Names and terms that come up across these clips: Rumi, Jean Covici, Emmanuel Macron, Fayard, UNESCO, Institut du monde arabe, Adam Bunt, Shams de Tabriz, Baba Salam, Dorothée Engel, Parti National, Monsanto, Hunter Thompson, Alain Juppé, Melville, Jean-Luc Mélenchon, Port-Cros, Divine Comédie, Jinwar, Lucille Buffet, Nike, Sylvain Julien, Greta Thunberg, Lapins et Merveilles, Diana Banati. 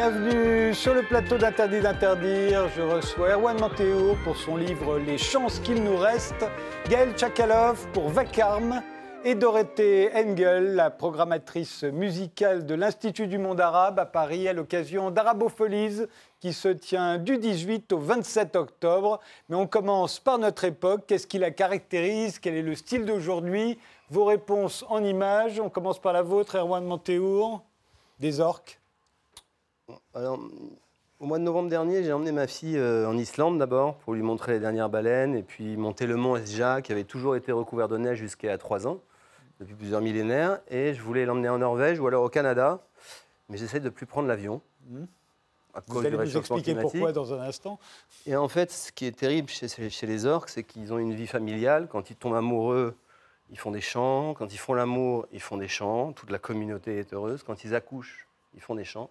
Bienvenue sur le plateau d'Interdit d'Interdire. Je reçois Erwann Menthéour pour son livre « Les chances qu'il nous reste », Gaël Tchakaloff pour « Vacarme » et Dorothée Engel, la programmatrice musicale de l'Institut du monde arabe à Paris à l'occasion d'Arabopholis qui se tient du 18 au 27 octobre. Mais on commence par notre époque. Qu'est-ce qui la caractérise? Quel est le style d'aujourd'hui? Vos réponses en images. On commence par la vôtre, Erwann Menthéour. Des orques. Alors, au mois de novembre dernier, j'ai emmené ma fille en Islande d'abord pour lui montrer les dernières baleines et puis monter le mont Esja qui avait toujours été recouvert de neige jusqu'à 3 ans, depuis plusieurs millénaires. Et je voulais l'emmener en Norvège ou alors au Canada, mais j'essaie de ne plus prendre l'avion. Vous allez nous expliquer pourquoi dans un instant. Et en fait, ce qui est terrible chez les orques, c'est qu'ils ont une vie familiale. Quand ils tombent amoureux, ils font des chants. Quand ils font l'amour, ils font des chants. Toute la communauté est heureuse. Quand ils accouchent, ils font des chants.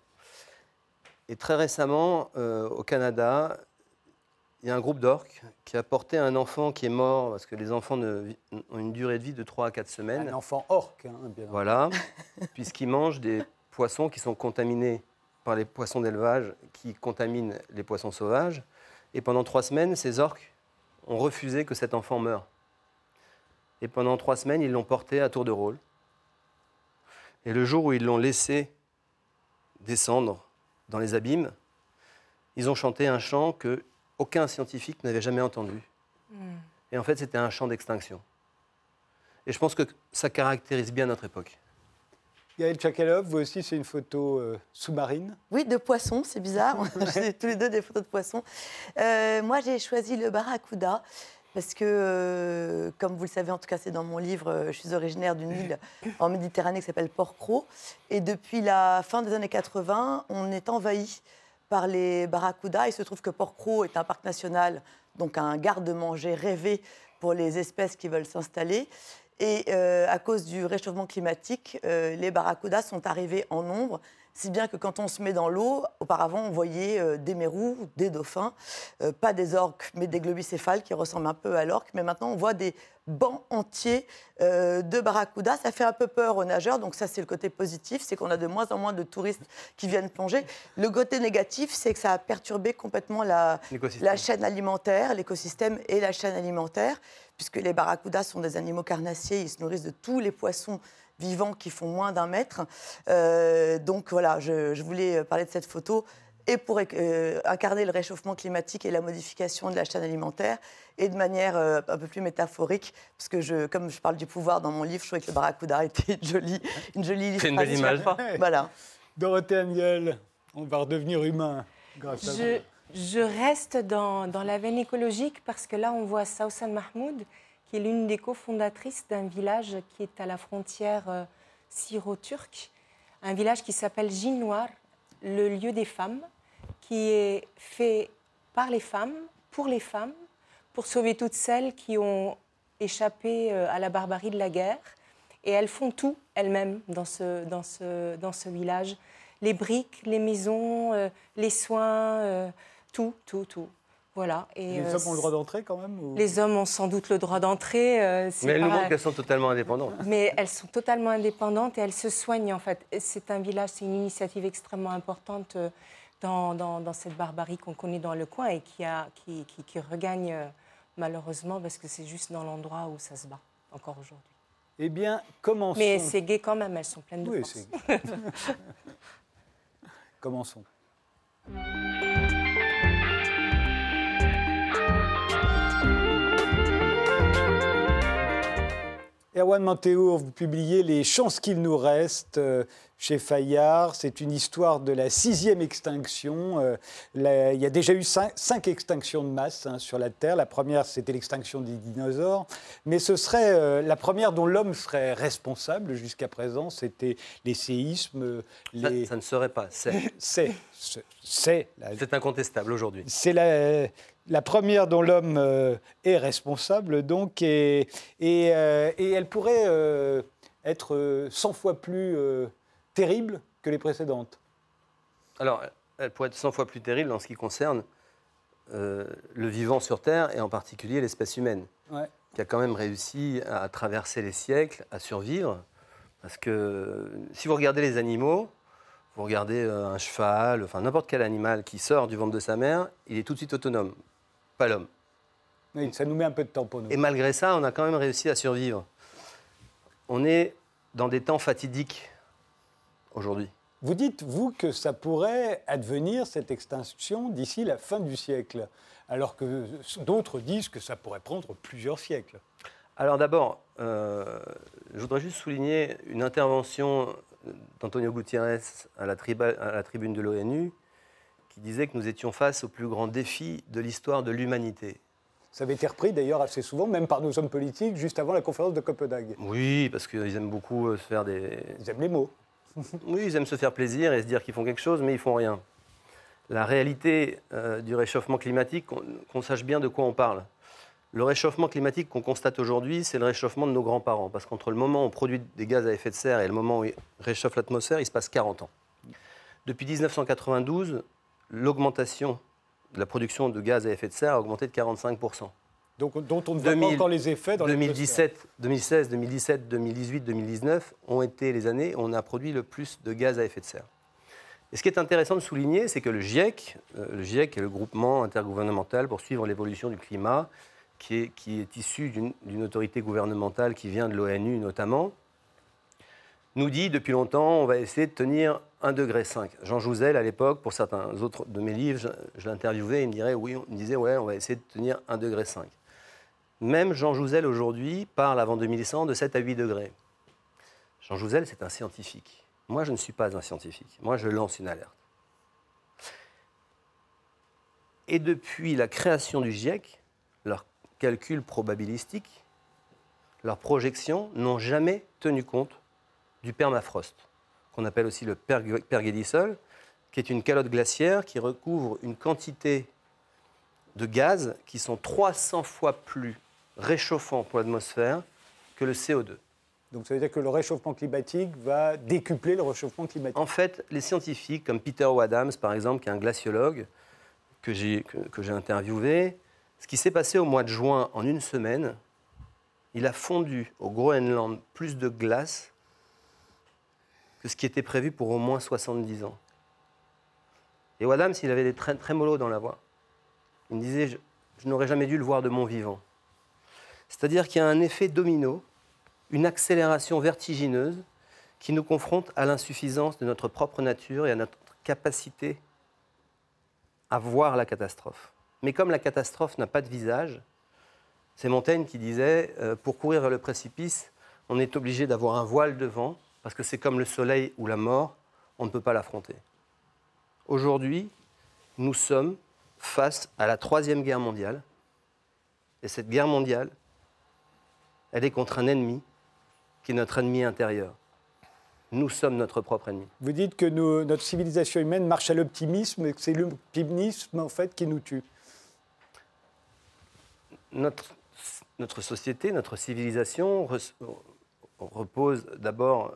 Et très récemment, au Canada, il y a un groupe d'orques qui a porté un enfant qui est mort, parce que les enfants ont une durée de vie de 3 à 4 semaines. Un enfant orque, hein, bien. Voilà, puisqu'ils mangent des poissons qui sont contaminés par les poissons d'élevage, qui contaminent les poissons sauvages. Et pendant 3 semaines, ces orques ont refusé que cet enfant meure. Et pendant 3 semaines, ils l'ont porté à tour de rôle. Et le jour où ils l'ont laissé descendre dans les abîmes, ils ont chanté un chant qu'aucun scientifique n'avait jamais entendu. Et en fait, c'était un chant d'extinction. Et je pense que ça caractérise bien notre époque. Gaël Tchakaloff, vous aussi, c'est une photo sous-marine. Oui, de poissons, c'est bizarre. J'ai tous les deux des photos de poissons. Moi, j'ai choisi le barracuda. Parce que, comme vous le savez, en tout cas, c'est dans mon livre, je suis originaire d'une île en Méditerranée qui s'appelle Port-Cros. Et depuis la fin des années 80, on est envahi par les barracudas. Il se trouve que Port-Cros est un parc national, donc un garde-manger rêvé pour les espèces qui veulent s'installer. Et à cause du réchauffement climatique, les barracudas sont arrivés en nombre. Si bien que quand on se met dans l'eau, auparavant, on voyait des mérous, des dauphins, pas des orques, mais des globicéphales qui ressemblent un peu à l'orque. Mais maintenant, on voit des bancs entiers de barracudas. Ça fait un peu peur aux nageurs, donc ça, c'est le côté positif. C'est qu'on a de moins en moins de touristes qui viennent plonger. Le côté négatif, c'est que ça a perturbé complètement l'écosystème et la chaîne alimentaire, puisque les barracudas sont des animaux carnassiers. Ils se nourrissent de tous les poissons vivants qui font moins d'1 mètre. Donc voilà, je voulais parler de cette photo et pour incarner le réchauffement climatique et la modification de la chaîne alimentaire et de manière un peu plus métaphorique, parce que comme je parle du pouvoir dans mon livre, je trouvais que le barracuda était une jolie illustration. C'est une belle image. Voilà. Dorothée Engel, on va redevenir humain grâce à vous. Je reste dans la veine écologique parce que là, on voit Soussin Mahmoud, qui est l'une des cofondatrices d'un village qui est à la frontière syro-turque, un village qui s'appelle Jinwar, le lieu des femmes, qui est fait par les femmes, pour sauver toutes celles qui ont échappé à la barbarie de la guerre. Et elles font tout elles-mêmes dans ce village. Les briques, les maisons, les soins, tout. Voilà, et les hommes ont le droit d'entrer quand même ou... Les hommes ont sans doute le droit d'entrer. Mais elles nous montrent qu'elles sont totalement indépendantes. Mais elles sont totalement indépendantes et elles se soignent en fait. C'est un village, c'est une initiative extrêmement importante dans cette barbarie qu'on connaît dans le coin et qui regagne malheureusement parce que c'est juste dans l'endroit où ça se bat encore aujourd'hui. Eh bien, commençons. Mais c'est gai quand même, elles sont pleines de force. Oui, c'est gai. Commençons. Erwann Menthéour, vous publiez « Les chances qu'il nous reste » chez Fayard. C'est une histoire de la 6e extinction. Il y a déjà eu 5 extinctions de masse sur la Terre. La première, c'était l'extinction des dinosaures. Mais ce serait la première dont l'homme serait responsable jusqu'à présent. C'était les séismes. Ça ne serait pas. C'est incontestable aujourd'hui. C'est la première dont l'homme est responsable, donc, et elle pourrait être 100 fois plus terrible que les précédentes. Alors, elle pourrait être 100 fois plus terrible en ce qui concerne le vivant sur Terre, et en particulier l'espèce humaine, qui a quand même réussi à traverser les siècles, à survivre. Parce que si vous regardez les animaux, Vous regardez un cheval, enfin n'importe quel animal qui sort du ventre de sa mère, il est tout de suite autonome, pas l'homme. Oui, ça nous met un peu de temps pour nous. Et malgré ça, on a quand même réussi à survivre. On est dans des temps fatidiques aujourd'hui. Vous dites, vous, que ça pourrait advenir, cette extinction, d'ici la fin du siècle, alors que d'autres disent que ça pourrait prendre plusieurs siècles. Alors d'abord, je voudrais juste souligner une intervention d'Antonio Guterres à la tribune de l'ONU, qui disait que nous étions face au plus grand défi de l'histoire de l'humanité. Ça avait été repris d'ailleurs assez souvent, même par nos hommes politiques, juste avant la conférence de Copenhague. Oui, parce qu'ils aiment beaucoup se faire des... Ils aiment les mots. Oui, ils aiment se faire plaisir et se dire qu'ils font quelque chose, mais ils ne font rien. La réalité du réchauffement climatique, qu'on sache bien de quoi on parle. Le réchauffement climatique qu'on constate aujourd'hui, c'est le réchauffement de nos grands-parents. Parce qu'entre le moment où on produit des gaz à effet de serre et le moment où il réchauffe l'atmosphère, il se passe 40 ans. Depuis 1992, l'augmentation... la production de gaz à effet de serre a augmenté de 45%. Donc, dont on ne voit pas encore les effets dans 2017, 2016, 2017, 2018, 2019 ont été les années où on a produit le plus de gaz à effet de serre. Et ce qui est intéressant de souligner, c'est que le GIEC est le groupement intergouvernemental pour suivre l'évolution du climat, qui est issu d'une autorité gouvernementale qui vient de l'ONU notamment, nous dit depuis longtemps on va essayer de tenir 1,5 degré. Jean Jouzel, à l'époque, pour certains autres de mes livres, je l'interviewais, il me dirait, oui, on me disait, ouais, on va essayer de tenir 1,5 degré. Même Jean Jouzel, aujourd'hui, parle avant 2100 de 7 à 8 degrés. Jean Jouzel, c'est un scientifique. Moi, je ne suis pas un scientifique. Moi, je lance une alerte. Et depuis la création du GIEC, leurs calculs probabilistiques, leurs projections n'ont jamais tenu compte du permafrost, qu'on appelle aussi le pergélisol, qui est une calotte glaciaire qui recouvre une quantité de gaz qui sont 300 fois plus réchauffants pour l'atmosphère que le CO2. Donc ça veut dire que le réchauffement climatique va décupler le réchauffement climatique. En fait, les scientifiques, comme Peter Wadhams, par exemple, qui est un glaciologue que j'ai interviewé, ce qui s'est passé au mois de juin en une semaine, il a fondu au Groenland plus de glace que ce qui était prévu pour au moins 70 ans. Et Wadhams, il avait des trémolos dans la voix. Il me disait, je n'aurais jamais dû le voir de mon vivant. C'est-à-dire qu'il y a un effet domino, une accélération vertigineuse qui nous confronte à l'insuffisance de notre propre nature et à notre capacité à voir la catastrophe. Mais comme la catastrophe n'a pas de visage, c'est Montaigne qui disait, pour courir vers le précipice, on est obligé d'avoir un voile devant, parce que c'est comme le soleil ou la mort, on ne peut pas l'affronter. Aujourd'hui, nous sommes face à la Troisième Guerre mondiale. Et cette guerre mondiale, elle est contre un ennemi qui est notre ennemi intérieur. Nous sommes notre propre ennemi. Vous dites que notre civilisation humaine marche à l'optimisme et que c'est l'optimisme en fait qui nous tue. Notre société, notre civilisation repose d'abord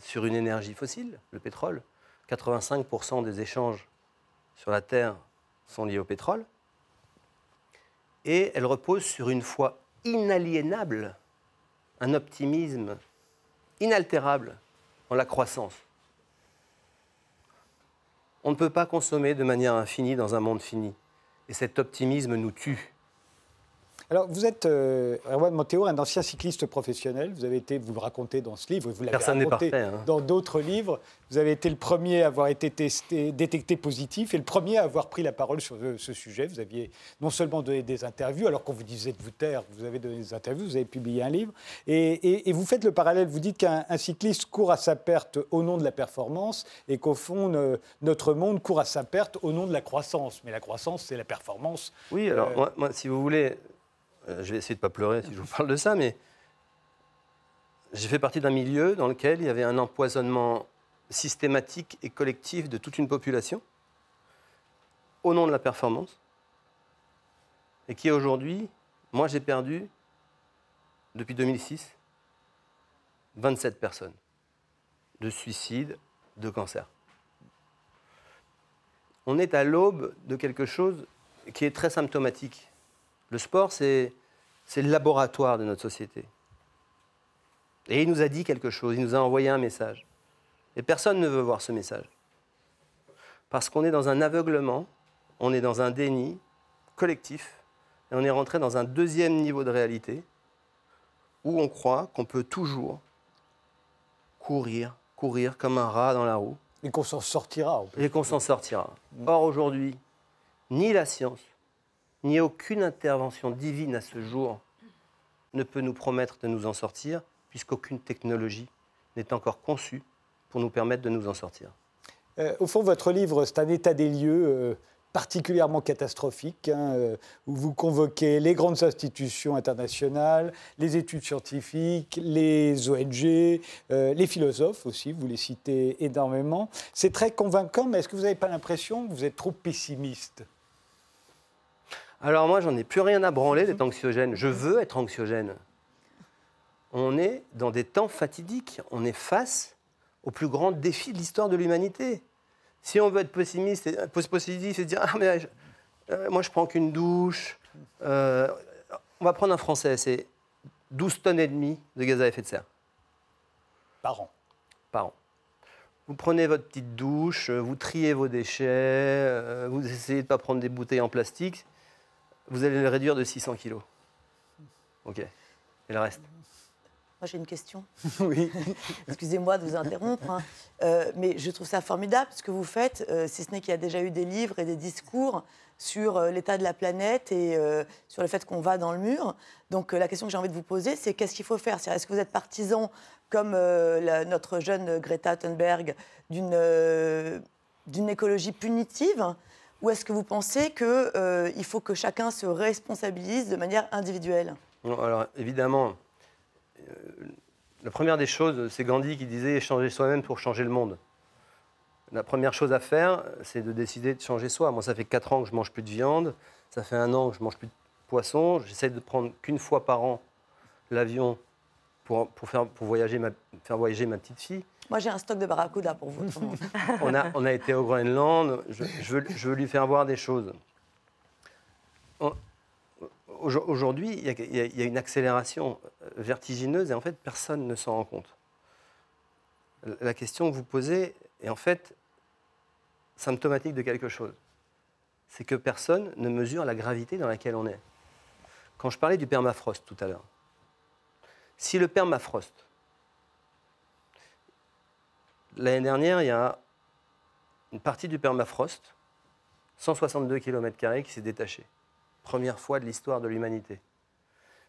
sur une énergie fossile, le pétrole. 85% des échanges sur la Terre sont liés au pétrole. Et elle repose sur une foi inaliénable, un optimisme inaltérable en la croissance. On ne peut pas consommer de manière infinie dans un monde fini. Et cet optimisme nous tue. Alors, vous êtes, Erwann Menthéour, un ancien cycliste professionnel. Vous avez été, vous le racontez dans ce livre, vous l'avez raconté dans d'autres livres. Vous avez été le premier à avoir été détecté positif et le premier à avoir pris la parole sur ce sujet. Vous aviez non seulement donné des interviews, alors qu'on vous disait de vous taire, vous avez donné des interviews, vous avez publié un livre. Et vous faites le parallèle. Vous dites qu'un cycliste court à sa perte au nom de la performance et qu'au fond, notre monde court à sa perte au nom de la croissance. Mais la croissance, c'est la performance. Oui, alors, moi, si vous voulez... Je vais essayer de ne pas pleurer si je vous parle de ça, mais j'ai fait partie d'un milieu dans lequel il y avait un empoisonnement systématique et collectif de toute une population au nom de la performance et qui aujourd'hui, moi j'ai perdu, depuis 2006, 27 personnes de suicide, de cancer. On est à l'aube de quelque chose qui est très symptomatique. Le sport, c'est le laboratoire de notre société. Et il nous a dit quelque chose, il nous a envoyé un message. Et personne ne veut voir ce message. Parce qu'on est dans un aveuglement, on est dans un déni collectif, et on est rentré dans un deuxième niveau de réalité où on croit qu'on peut toujours courir comme un rat dans la roue. Et qu'on s'en sortira. Et qu'on s'en sortira. Or, aujourd'hui, ni la science, ni aucune intervention divine à ce jour ne peut nous promettre de nous en sortir, puisqu'aucune technologie n'est encore conçue pour nous permettre de nous en sortir. Au fond, votre livre, c'est un état des lieux particulièrement catastrophique, où vous convoquez les grandes institutions internationales, les études scientifiques, les ONG, les philosophes aussi, vous les citez énormément. C'est très convaincant, mais est-ce que vous n'avez pas l'impression que vous êtes trop pessimiste ? Alors moi, j'en ai plus rien à branler d'être anxiogène. Je veux être anxiogène. On est dans des temps fatidiques. On est face au plus grand défi de l'histoire de l'humanité. Si on veut être pessimiste, c'est dire « Ah, mais moi, je prends qu'une douche. » On va prendre un Français, c'est 12,5 tonnes de gaz à effet de serre. Par an. Par an. Vous prenez votre petite douche, vous triez vos déchets, vous essayez de ne pas prendre des bouteilles en plastique. Vous allez le réduire de 600 kilos. OK. Et le reste ? Moi, j'ai une question. Oui. Excusez-moi de vous interrompre, hein. Mais je trouve ça formidable ce que vous faites, si ce n'est qu'il y a déjà eu des livres et des discours sur l'état de la planète et sur le fait qu'on va dans le mur. Donc, la question que j'ai envie de vous poser, c'est qu'est-ce qu'il faut faire ? C'est-à-dire, est-ce que vous êtes partisan, comme notre jeune Greta Thunberg, d'une écologie punitive ? Ou est-ce que vous pensez qu'il faut que chacun se responsabilise de manière individuelle ? Alors, évidemment, la première des choses, c'est Gandhi qui disait « changer soi-même pour changer le monde ». La première chose à faire, c'est de décider de changer soi. Moi, ça fait 4 ans que je ne mange plus de viande, ça fait 1 an que je ne mange plus de poisson, j'essaie de prendre qu'une fois par an l'avion pour faire voyager ma petite fille. Moi, j'ai un stock de barracuda pour vous. On a été au Groenland. Je veux lui faire voir des choses. Aujourd'hui, il y a une accélération vertigineuse et en fait, personne ne s'en rend compte. La question que vous posez est en fait symptomatique de quelque chose. C'est que personne ne mesure la gravité dans laquelle on est. Quand je parlais du permafrost tout à l'heure, si le permafrost... L'année dernière, il y a une partie du permafrost, 162 km2, qui s'est détachée. Première fois de l'histoire de l'humanité.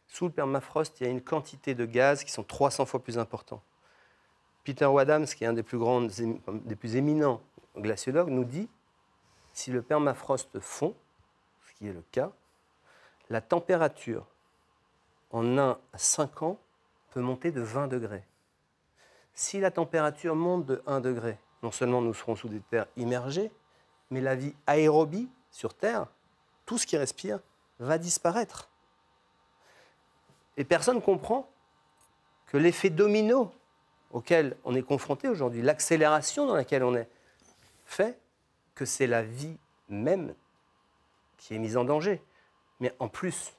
Sous le permafrost, il y a une quantité de gaz qui sont 300 fois plus importants. Peter Wadhams, qui est un des plus éminents glaciologues, nous dit si le permafrost fond, ce qui est le cas, la température en 1 à 5 ans peut monter de 20 degrés. Si la température monte de 1 degré, non seulement nous serons sous des terres immergées, mais la vie aérobie sur Terre, tout ce qui respire, va disparaître. Et personne ne comprend que l'effet domino auquel on est confronté aujourd'hui, l'accélération dans laquelle on est, fait que c'est la vie même qui est mise en danger. Mais en plus,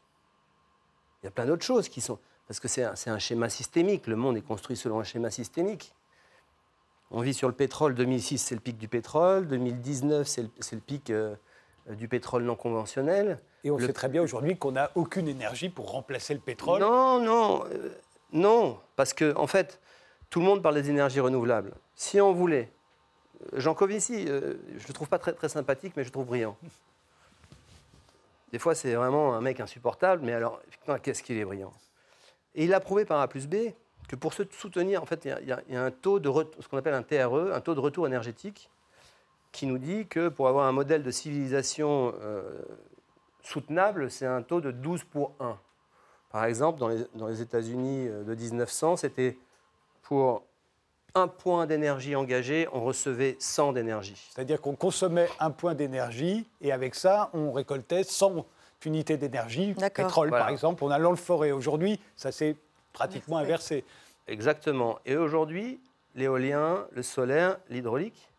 il y a plein d'autres choses qui sont... Parce que c'est un schéma systémique. Le monde est construit selon un schéma systémique. On vit sur le pétrole. 2006, c'est le pic du pétrole. 2019, c'est le pic du pétrole non conventionnel. Et on sait très bien aujourd'hui qu'on n'a aucune énergie pour remplacer le pétrole. Non. Parce que, en fait, tout le monde parle des énergies renouvelables. Si on voulait... Jean Covici, je le trouve pas très, très sympathique, mais je le trouve brillant. Des fois, c'est vraiment un mec insupportable, mais alors, putain, qu'est-ce qu'il est brillant. Et il a prouvé par A plus B que pour se soutenir, en fait, il y a un taux de ce qu'on appelle un TRE, un taux de retour énergétique, qui nous dit que pour avoir un modèle de civilisation soutenable, c'est un taux de 12:1. Par exemple, dans les États-Unis de 1900, c'était pour 1 point d'énergie engagé, on recevait 100 d'énergie. C'est-à-dire qu'on consommait 1 point d'énergie et avec ça, on récoltait 100 unité d'énergie, pétrole voilà. Par exemple, en allant le forer. Aujourd'hui, ça s'est pratiquement inversé. Exactement. Et aujourd'hui, l'éolien, le solaire, l'hydraulique,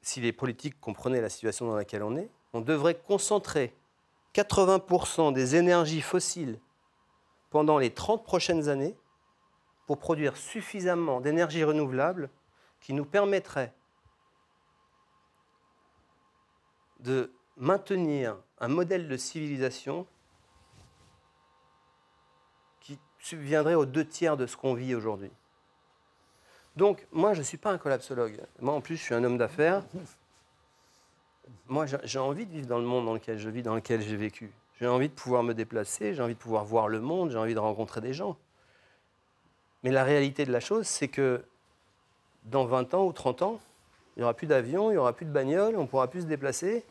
si les politiques comprenaient la situation dans laquelle on est, on devrait concentrer 80% des énergies fossiles pendant les 30 prochaines années pour produire suffisamment d'énergie renouvelable qui nous permettrait de maintenir un modèle de civilisation qui subviendrait aux 2/3 de ce qu'on vit aujourd'hui. Donc, moi, je ne suis pas un collapsologue. Moi, en plus, je suis un homme d'affaires. Moi, j'ai envie de vivre dans le monde dans lequel je vis, dans lequel j'ai vécu. J'ai envie de pouvoir me déplacer, j'ai envie de pouvoir voir le monde, j'ai envie de rencontrer des gens. Mais la réalité de la chose, c'est que dans 20 ans ou 30 ans, il n'y aura plus d'avion, il n'y aura plus de bagnole, on ne pourra plus se déplacer,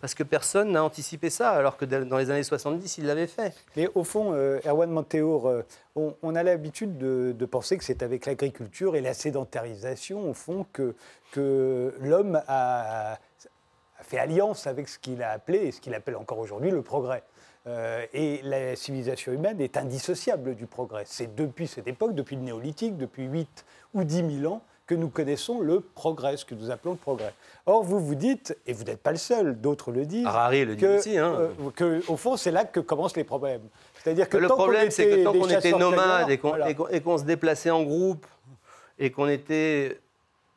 parce que personne n'a anticipé ça, alors que dans les années 70, il l'avait fait. Mais au fond, Erwann Menthéour, on a l'habitude de penser que c'est avec l'agriculture et la sédentarisation, au fond, que l'homme a fait alliance avec ce qu'il a appelé, et ce qu'il appelle encore aujourd'hui, le progrès. Et la civilisation humaine est indissociable du progrès. C'est depuis cette époque, depuis le néolithique, depuis 8 ou 10 000 ans, que nous connaissons le progrès, ce que nous appelons le progrès. Or, vous vous dites, et vous n'êtes pas le seul, d'autres le disent, Harari le dit aussi, hein. Qu'au fond, c'est là que commencent les problèmes. C'est-à-dire que le problème, c'est que tant qu'on était nomades et qu'on se déplaçait en groupe, et qu'on était,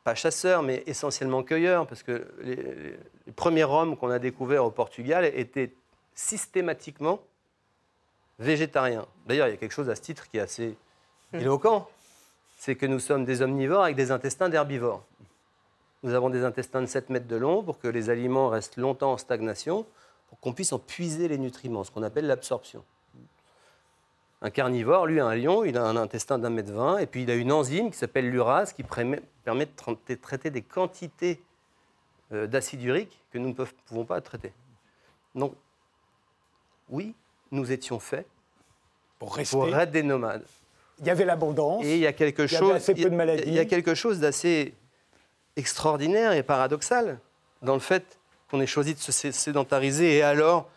pas chasseurs, mais essentiellement cueilleurs, parce que les premiers Roms qu'on a découverts au Portugal étaient systématiquement végétariens. D'ailleurs, il y a quelque chose à ce titre qui est assez éloquent. C'est que nous sommes des omnivores avec des intestins d'herbivores. Nous avons des intestins de 7 mètres de long pour que les aliments restent longtemps en stagnation, pour qu'on puisse en puiser les nutriments, ce qu'on appelle l'absorption. Un carnivore, lui, un lion, il a un intestin d'1,20 m, et puis il a une enzyme qui s'appelle l'urase, qui permet de traiter des quantités d'acide urique que nous ne pouvons pas traiter. Donc, oui, nous étions faits pour être des nomades. Il y avait l'abondance, et il y a quelque chose, il y avait assez peu de maladies. Il y a quelque chose d'assez extraordinaire et paradoxal dans le fait qu'on ait choisi de se sédentariser et alors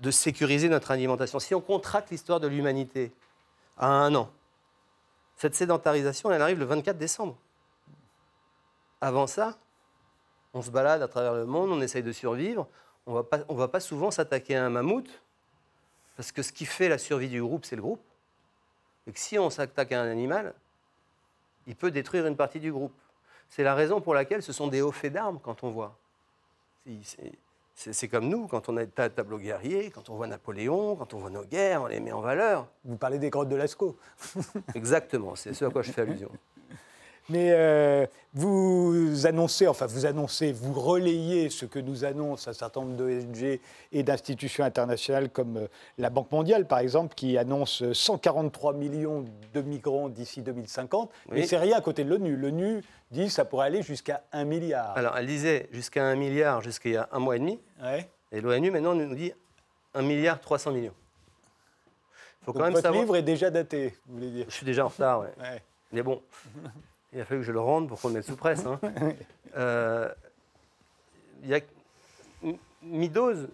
de sécuriser notre alimentation. Si on contracte l'histoire de l'humanité à 1 an, cette sédentarisation, elle arrive le 24 décembre. Avant ça, on se balade à travers le monde, on essaye de survivre. On ne va pas souvent s'attaquer à un mammouth parce que ce qui fait la survie du groupe, c'est le groupe. Et que si on s'attaque à un animal, il peut détruire une partie du groupe. C'est la raison pour laquelle ce sont des hauts faits d'armes quand on voit. C'est comme nous, quand on a des tableaux guerriers, quand on voit Napoléon, quand on voit nos guerres, on les met en valeur. Vous parlez des grottes de Lascaux. Exactement, c'est ce à quoi je fais allusion. Mais vous relayez ce que nous annoncent un certain nombre d'ONG et d'institutions internationales comme la Banque mondiale, par exemple, qui annonce 143 millions de migrants d'ici 2050. Oui. Mais c'est rien à côté de l'ONU. L'ONU dit que ça pourrait aller jusqu'à 1 milliard. Alors, elle disait jusqu'à 1 milliard jusqu'il y a 1 mois et demi. Ouais. Et l'ONU, maintenant, nous dit 1,3 milliard. Faut quand même votre savoir... livre est déjà daté, vous voulez dire. Je suis déjà en retard, oui. Ouais. Mais bon... Il a fallu que je le rende pour qu'on le mette sous presse. Hein. Y a Midoz,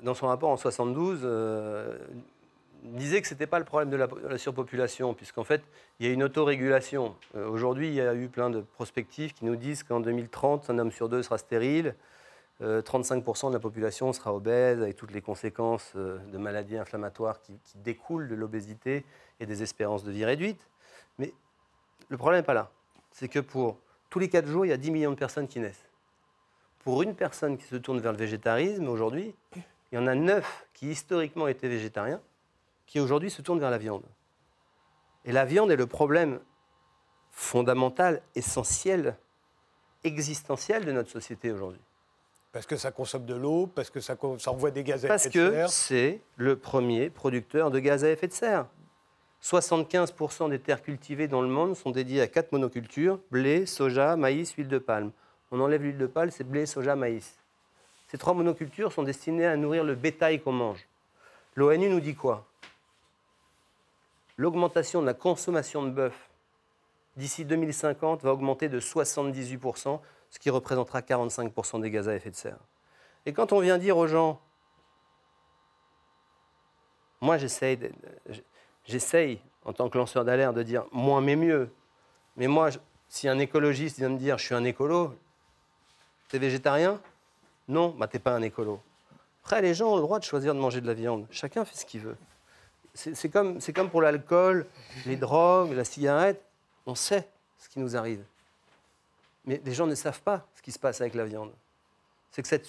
dans son rapport en 1972, disait que ce n'était pas le problème de la surpopulation, puisqu'en fait, il y a une autorégulation. Aujourd'hui, il y a eu plein de prospectives qui nous disent qu'en 2030, un homme sur 2 sera stérile, 35% de la population sera obèse, avec toutes les conséquences de maladies inflammatoires qui découlent de l'obésité et des espérances de vie réduites. Mais le problème n'est pas là. C'est que pour tous les 4 jours, il y a 10 millions de personnes qui naissent. Pour une personne qui se tourne vers le végétarisme, aujourd'hui, il y en a 9 qui historiquement étaient végétariens, qui aujourd'hui se tournent vers la viande. Et la viande est le problème fondamental, essentiel, existentiel de notre société aujourd'hui. Parce que ça consomme de l'eau, parce que ça envoie des gaz à effet de serre. Parce que c'est le premier producteur de gaz à effet de serre. 75% des terres cultivées dans le monde sont dédiées à 4 monocultures, blé, soja, maïs, huile de palme. On enlève l'huile de palme, c'est blé, soja, maïs. Ces 3 monocultures sont destinées à nourrir le bétail qu'on mange. L'ONU nous dit quoi ? L'augmentation de la consommation de bœuf d'ici 2050 va augmenter de 78%, ce qui représentera 45% des gaz à effet de serre. Et quand on vient dire aux gens, moi j'essaye, en tant que lanceur d'alerte, de dire « moins mais mieux ». Mais moi, si un écologiste vient me dire « je suis un écolo », « t'es végétarien ?» Non, bah t'es pas un écolo. Après, les gens ont le droit de choisir de manger de la viande. Chacun fait ce qu'il veut. C'est comme pour l'alcool, les drogues, la cigarette. On sait ce qui nous arrive. Mais les gens ne savent pas ce qui se passe avec la viande. C'est que cette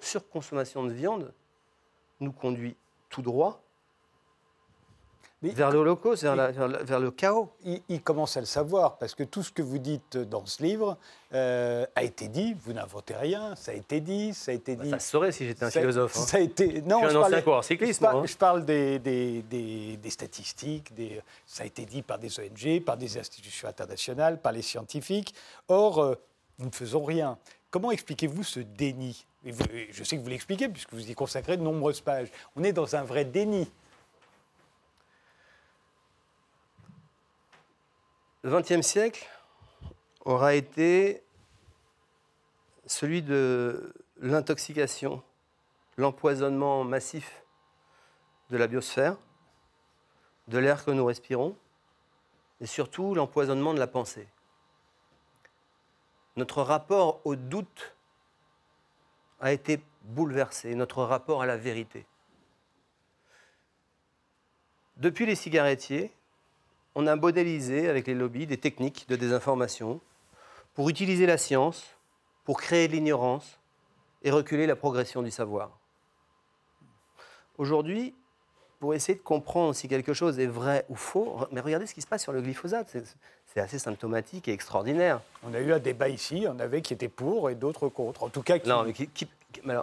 surconsommation de viande nous conduit tout droit vers l'Holocauste, vers le chaos. Il commence à le savoir, parce que tout ce que vous dites dans ce livre a été dit, vous n'inventez rien, ça a été dit... Bah, ça se saurait si j'étais un philosophe. Hein. Ça a été... Non, je suis un ancien coureur cycliste. Je parle des statistiques, ça a été dit par des ONG, par des institutions internationales, par les scientifiques. Or, nous ne faisons rien. Comment expliquez-vous ce déni ? Et je sais que vous l'expliquez, puisque vous y consacrez de nombreuses pages. On est dans un vrai déni. Le XXe siècle aura été celui de l'intoxication, l'empoisonnement massif de la biosphère, de l'air que nous respirons, et surtout l'empoisonnement de la pensée. Notre rapport au doute a été bouleversé, notre rapport à la vérité. Depuis les cigarettiers, on a modélisé avec les lobbies des techniques de désinformation pour utiliser la science, pour créer de l'ignorance et reculer la progression du savoir. Aujourd'hui, pour essayer de comprendre si quelque chose est vrai ou faux, mais regardez ce qui se passe sur le glyphosate, c'est assez symptomatique et extraordinaire. On a eu un débat ici, on avait qui étaient pour et d'autres contre, en tout cas... Non, mais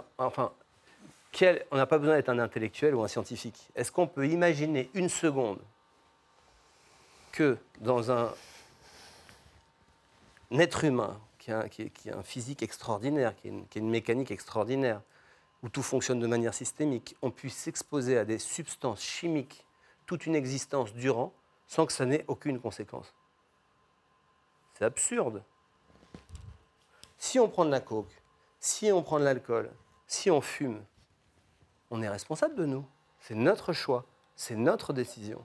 on n'a pas besoin d'être un intellectuel ou un scientifique. Est-ce qu'on peut imaginer une seconde que dans un être humain qui a un physique extraordinaire, qui a une mécanique extraordinaire, où tout fonctionne de manière systémique, on puisse s'exposer à des substances chimiques toute une existence durant, sans que ça n'ait aucune conséquence. C'est absurde. Si on prend de la coke, si on prend de l'alcool, si on fume, on est responsable de nous. C'est notre choix, c'est notre décision.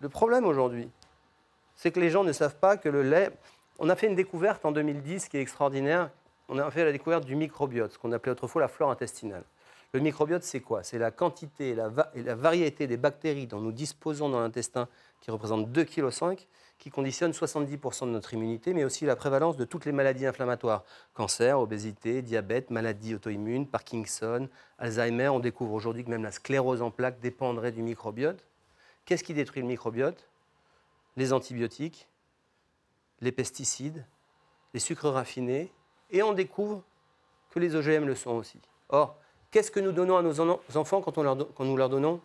Le problème aujourd'hui, c'est que les gens ne savent pas que le lait... On a fait une découverte en 2010 qui est extraordinaire. On a fait la découverte du microbiote, ce qu'on appelait autrefois la flore intestinale. Le microbiote, c'est quoi ? C'est la quantité et la variété des bactéries dont nous disposons dans l'intestin, qui représentent 2,5 kg, qui conditionnent 70% de notre immunité, mais aussi la prévalence de toutes les maladies inflammatoires. Cancer, obésité, diabète, maladies auto-immunes, Parkinson, Alzheimer. On découvre aujourd'hui que même la sclérose en plaques dépendrait du microbiote. Qu'est-ce qui détruit le microbiote ? Les antibiotiques, les pesticides, les sucres raffinés, et on découvre que les OGM le sont aussi. Or, qu'est-ce que nous donnons à nos enfants quand nous leur donnons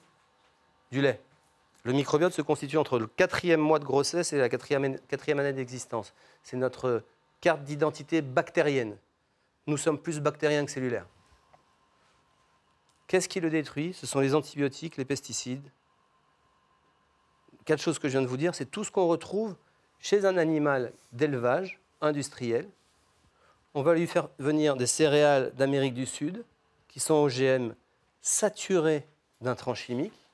du lait ? Le microbiote se constitue entre le 4e mois de grossesse et la 4e année d'existence. C'est notre carte d'identité bactérienne. Nous sommes plus bactériens que cellulaires. Qu'est-ce qui le détruit ? Ce sont les antibiotiques, les pesticides. 4 choses que je viens de vous dire, c'est tout ce qu'on retrouve chez un animal d'élevage industriel. On va lui faire venir des céréales d'Amérique du Sud qui sont OGM saturées d'intrants chimiques.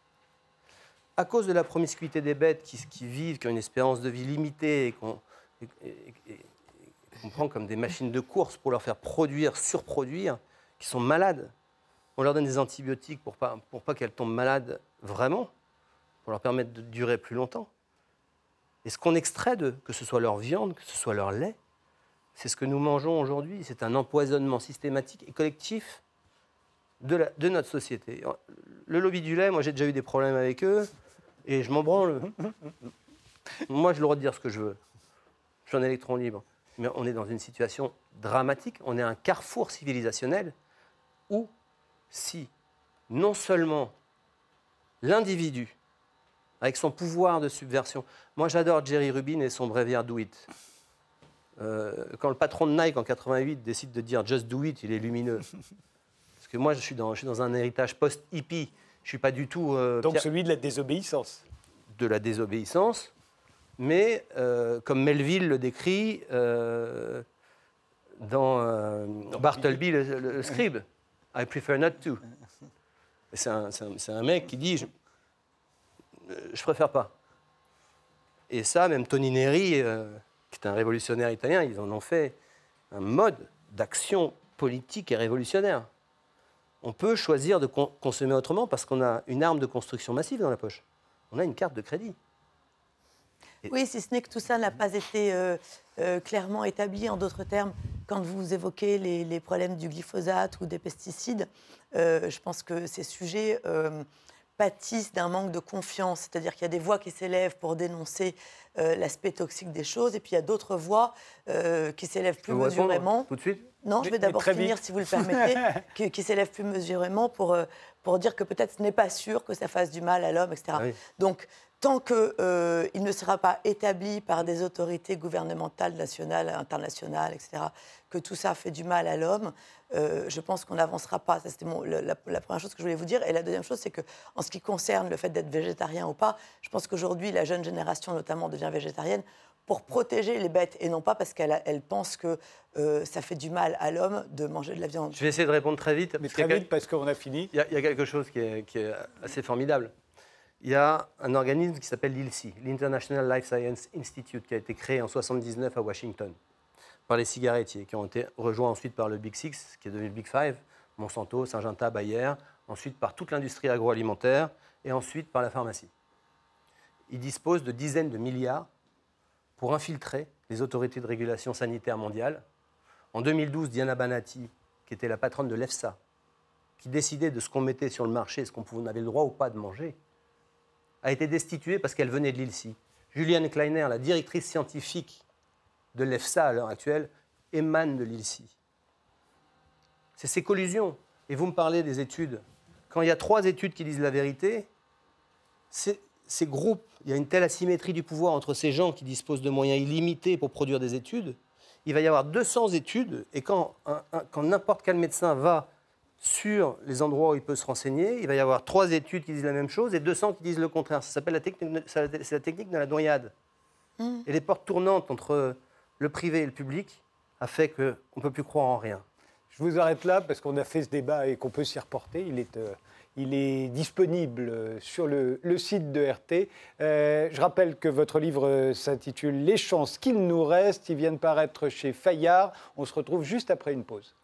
À cause de la promiscuité des bêtes qui ont une espérance de vie limitée et qu'on prend comme des machines de course pour leur faire produire, surproduire, qui sont malades. On leur donne des antibiotiques pour pas qu'elles tombent malades vraiment, pour leur permettre de durer plus longtemps. Et ce qu'on extrait d'eux, que ce soit leur viande, que ce soit leur lait, c'est ce que nous mangeons aujourd'hui. C'est un empoisonnement systématique et collectif de notre société. Le lobby du lait, moi j'ai déjà eu des problèmes avec eux, et je m'en branle. Moi j'ai le droit de dire ce que je veux. Je suis un électron libre. Mais on est dans une situation dramatique, on est à un carrefour civilisationnel où si non seulement l'individu avec son pouvoir de subversion. Moi, j'adore Jerry Rubin et son bréviaire Do It. Quand le patron de Nike, en 88, décide de dire « Just do it », il est lumineux. Parce que moi, je suis dans un héritage post-hippie. Je ne suis pas du tout... celui de la désobéissance. De la désobéissance. Mais, comme Melville le décrit dans Bartleby, le scribe, « I prefer not to ». C'est un mec qui dit... Je préfère pas. Et ça, même Tony Neri, qui est un révolutionnaire italien, ils en ont fait un mode d'action politique et révolutionnaire. On peut choisir de consommer autrement parce qu'on a une arme de construction massive dans la poche. On a une carte de crédit. Oui, si ce n'est que tout ça n'a pas été clairement établi. En d'autres termes, quand vous évoquez les problèmes du glyphosate ou des pesticides, je pense que ces sujets pâtissent d'un manque de confiance. C'est-à-dire qu'il y a des voix qui s'élèvent pour dénoncer l'aspect toxique des choses, et puis il y a d'autres voix qui s'élèvent plus mesurément. Tout de suite ? Non, je vais d'abord finir, vite, si vous le permettez, qui s'élèvent plus mesurément pour dire que peut-être ce n'est pas sûr que ça fasse du mal à l'homme, etc. Oui. Donc, tant qu'il ne sera pas établi par des autorités gouvernementales, nationales, internationales, etc., que tout ça fait du mal à l'homme, je pense qu'on n'avancera pas. Ça, c'était la première chose que je voulais vous dire. Et la deuxième chose, c'est qu'en ce qui concerne le fait d'être végétarien ou pas, je pense qu'aujourd'hui, la jeune génération notamment devient végétarienne pour protéger les bêtes, et non pas parce qu'elle pense que ça fait du mal à l'homme de manger de la viande. Je vais essayer de répondre très vite. Mais très vite, parce qu'on a fini. Il y a quelque chose qui est assez formidable. Il y a un organisme qui s'appelle l'ILSI, l'International Life Science Institute, qui a été créé en 1979 à Washington par les cigarettiers, qui ont été rejoints ensuite par le Big Six, qui est devenu le Big Five, Monsanto, Syngenta, Bayer, ensuite par toute l'industrie agroalimentaire et ensuite par la pharmacie. Ils disposent de dizaines de milliards pour infiltrer les autorités de régulation sanitaire mondiale. En 2012, Diana Banati, qui était la patronne de l'EFSA, qui décidait de ce qu'on mettait sur le marché, ce qu'on avait le droit ou pas de manger, a été destituée parce qu'elle venait de l'ILSI. Julianne Kleiner, la directrice scientifique de l'EFSA à l'heure actuelle, émane de l'ILSI. C'est ces collusions. Et vous me parlez des études. Quand il y a 3 études qui disent la vérité, ces groupes, il y a une telle asymétrie du pouvoir entre ces gens qui disposent de moyens illimités pour produire des études, il va y avoir 200 études, et quand n'importe quel médecin va sur les endroits où il peut se renseigner, il va y avoir 3 études qui disent la même chose et 200 qui disent le contraire. Ça s'appelle la technique de la noyade. Mmh. Et les portes tournantes entre le privé et le public a fait qu'on ne peut plus croire en rien. Je vous arrête là parce qu'on a fait ce débat et qu'on peut s'y reporter. Il est disponible sur le site de RT. Je rappelle que votre livre s'intitule « Les chances qu'il nous reste ». Il vient de paraître chez Fayard. On se retrouve juste après une pause.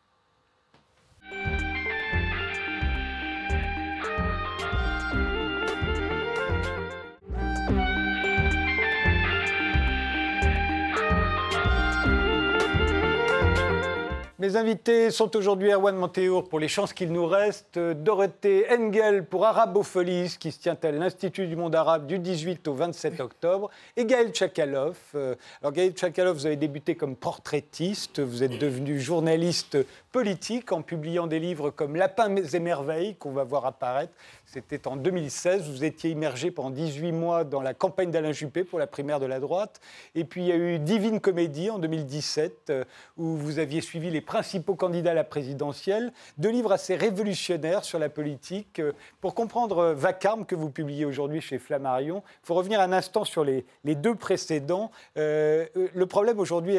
Mes invités sont aujourd'hui Erwann Menthéour pour Les chances qu'il nous reste, Dorothée Engel pour Arabopholis, qui se tient à l'Institut du monde arabe du 18 au 27 octobre, et Gaël Tchakaloff. Alors Gaël Tchakaloff, vous avez débuté comme portraitiste, vous êtes devenu journaliste politique en publiant des livres comme Lapins et merveilles, qu'on va voir apparaître. C'était en 2016, vous étiez immergé pendant 18 mois dans la campagne d'Alain Juppé pour la primaire de la droite. Et puis il y a eu Divine Comédie en 2017, où vous aviez suivi les principaux candidats à la présidentielle, 2 livres assez révolutionnaires sur la politique. Pour comprendre Vacarme, que vous publiez aujourd'hui chez Flammarion, il faut revenir un instant sur les 2 précédents. Le problème aujourd'hui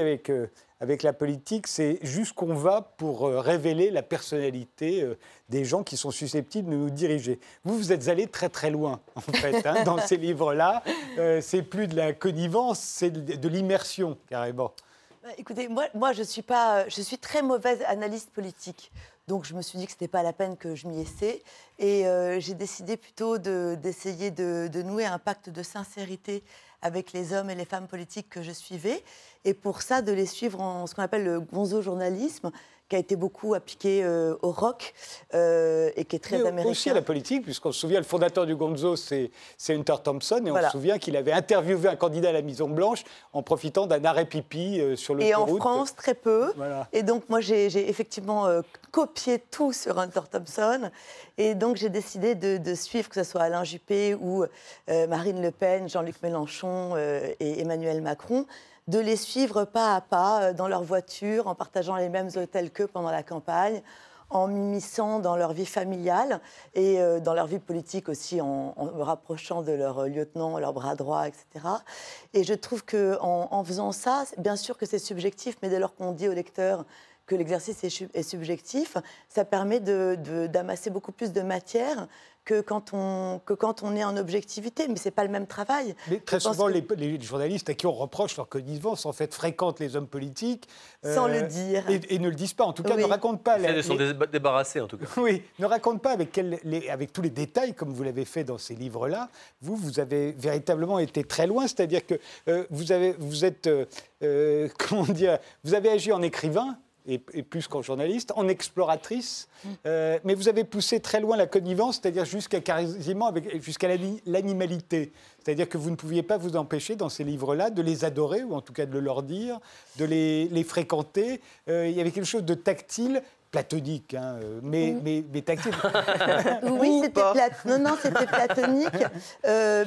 avec la politique, c'est jusqu'où on va pour révéler la personnalité des gens qui sont susceptibles de nous diriger. Vous êtes allé très très loin, en fait, dans ces livres-là. C'est plus de la connivence, c'est de l'immersion, carrément. Écoutez, moi je suis très mauvaise analyste politique. Donc je me suis dit que ce n'était pas la peine que je m'y essaie. Et j'ai décidé plutôt d'essayer de nouer un pacte de sincérité avec les hommes et les femmes politiques que je suivais. Et pour ça, de les suivre en ce qu'on appelle le gonzo-journalisme, qui a été beaucoup appliqué au rock et qui est très américain. Aussi à la politique, puisqu'on se souvient, le fondateur du Gonzo, c'est Hunter Thompson, et voilà. On se souvient qu'il avait interviewé un candidat à la Maison-Blanche en profitant d'un arrêt pipi sur l'autoroute. Et en France, très peu. Voilà. Et donc, moi, j'ai effectivement copié tout sur Hunter Thompson. Et donc, j'ai décidé de suivre, que ce soit Alain Juppé ou Marine Le Pen, Jean-Luc Mélenchon et Emmanuel Macron, de les suivre pas à pas dans leur voiture, en partageant les mêmes hôtels qu'eux pendant la campagne, en m'immisçant dans leur vie familiale et dans leur vie politique aussi, en me rapprochant de leurs lieutenants, leurs bras droits, etc. Et je trouve qu'en faisant ça, bien sûr que c'est subjectif, mais dès lors qu'on dit au lecteur que l'exercice est subjectif, ça permet d'amasser beaucoup plus de matière que quand on est en objectivité, mais c'est pas le même travail. Mais très souvent, les journalistes à qui on reproche leur connivence, en fait, fréquentent les hommes politiques. Sans le dire. Et ne le disent pas, en tout cas, ne racontent pas. Ils s'en débarrasser, en tout cas. Oui, ne racontent pas avec tous les détails, comme vous l'avez fait dans ces livres-là. Vous avez véritablement été très loin, c'est-à-dire que vous avez agi en écrivain, et plus qu'en journaliste, en exploratrice, mais vous avez poussé très loin la connivence, c'est-à-dire jusqu'à l'animalité. C'est-à-dire que vous ne pouviez pas vous empêcher, dans ces livres-là, de les adorer, ou en tout cas de leur dire, de les fréquenter. Il y avait quelque chose de tactile, platonique, hein, mais tactile. Oui, c'était platonique,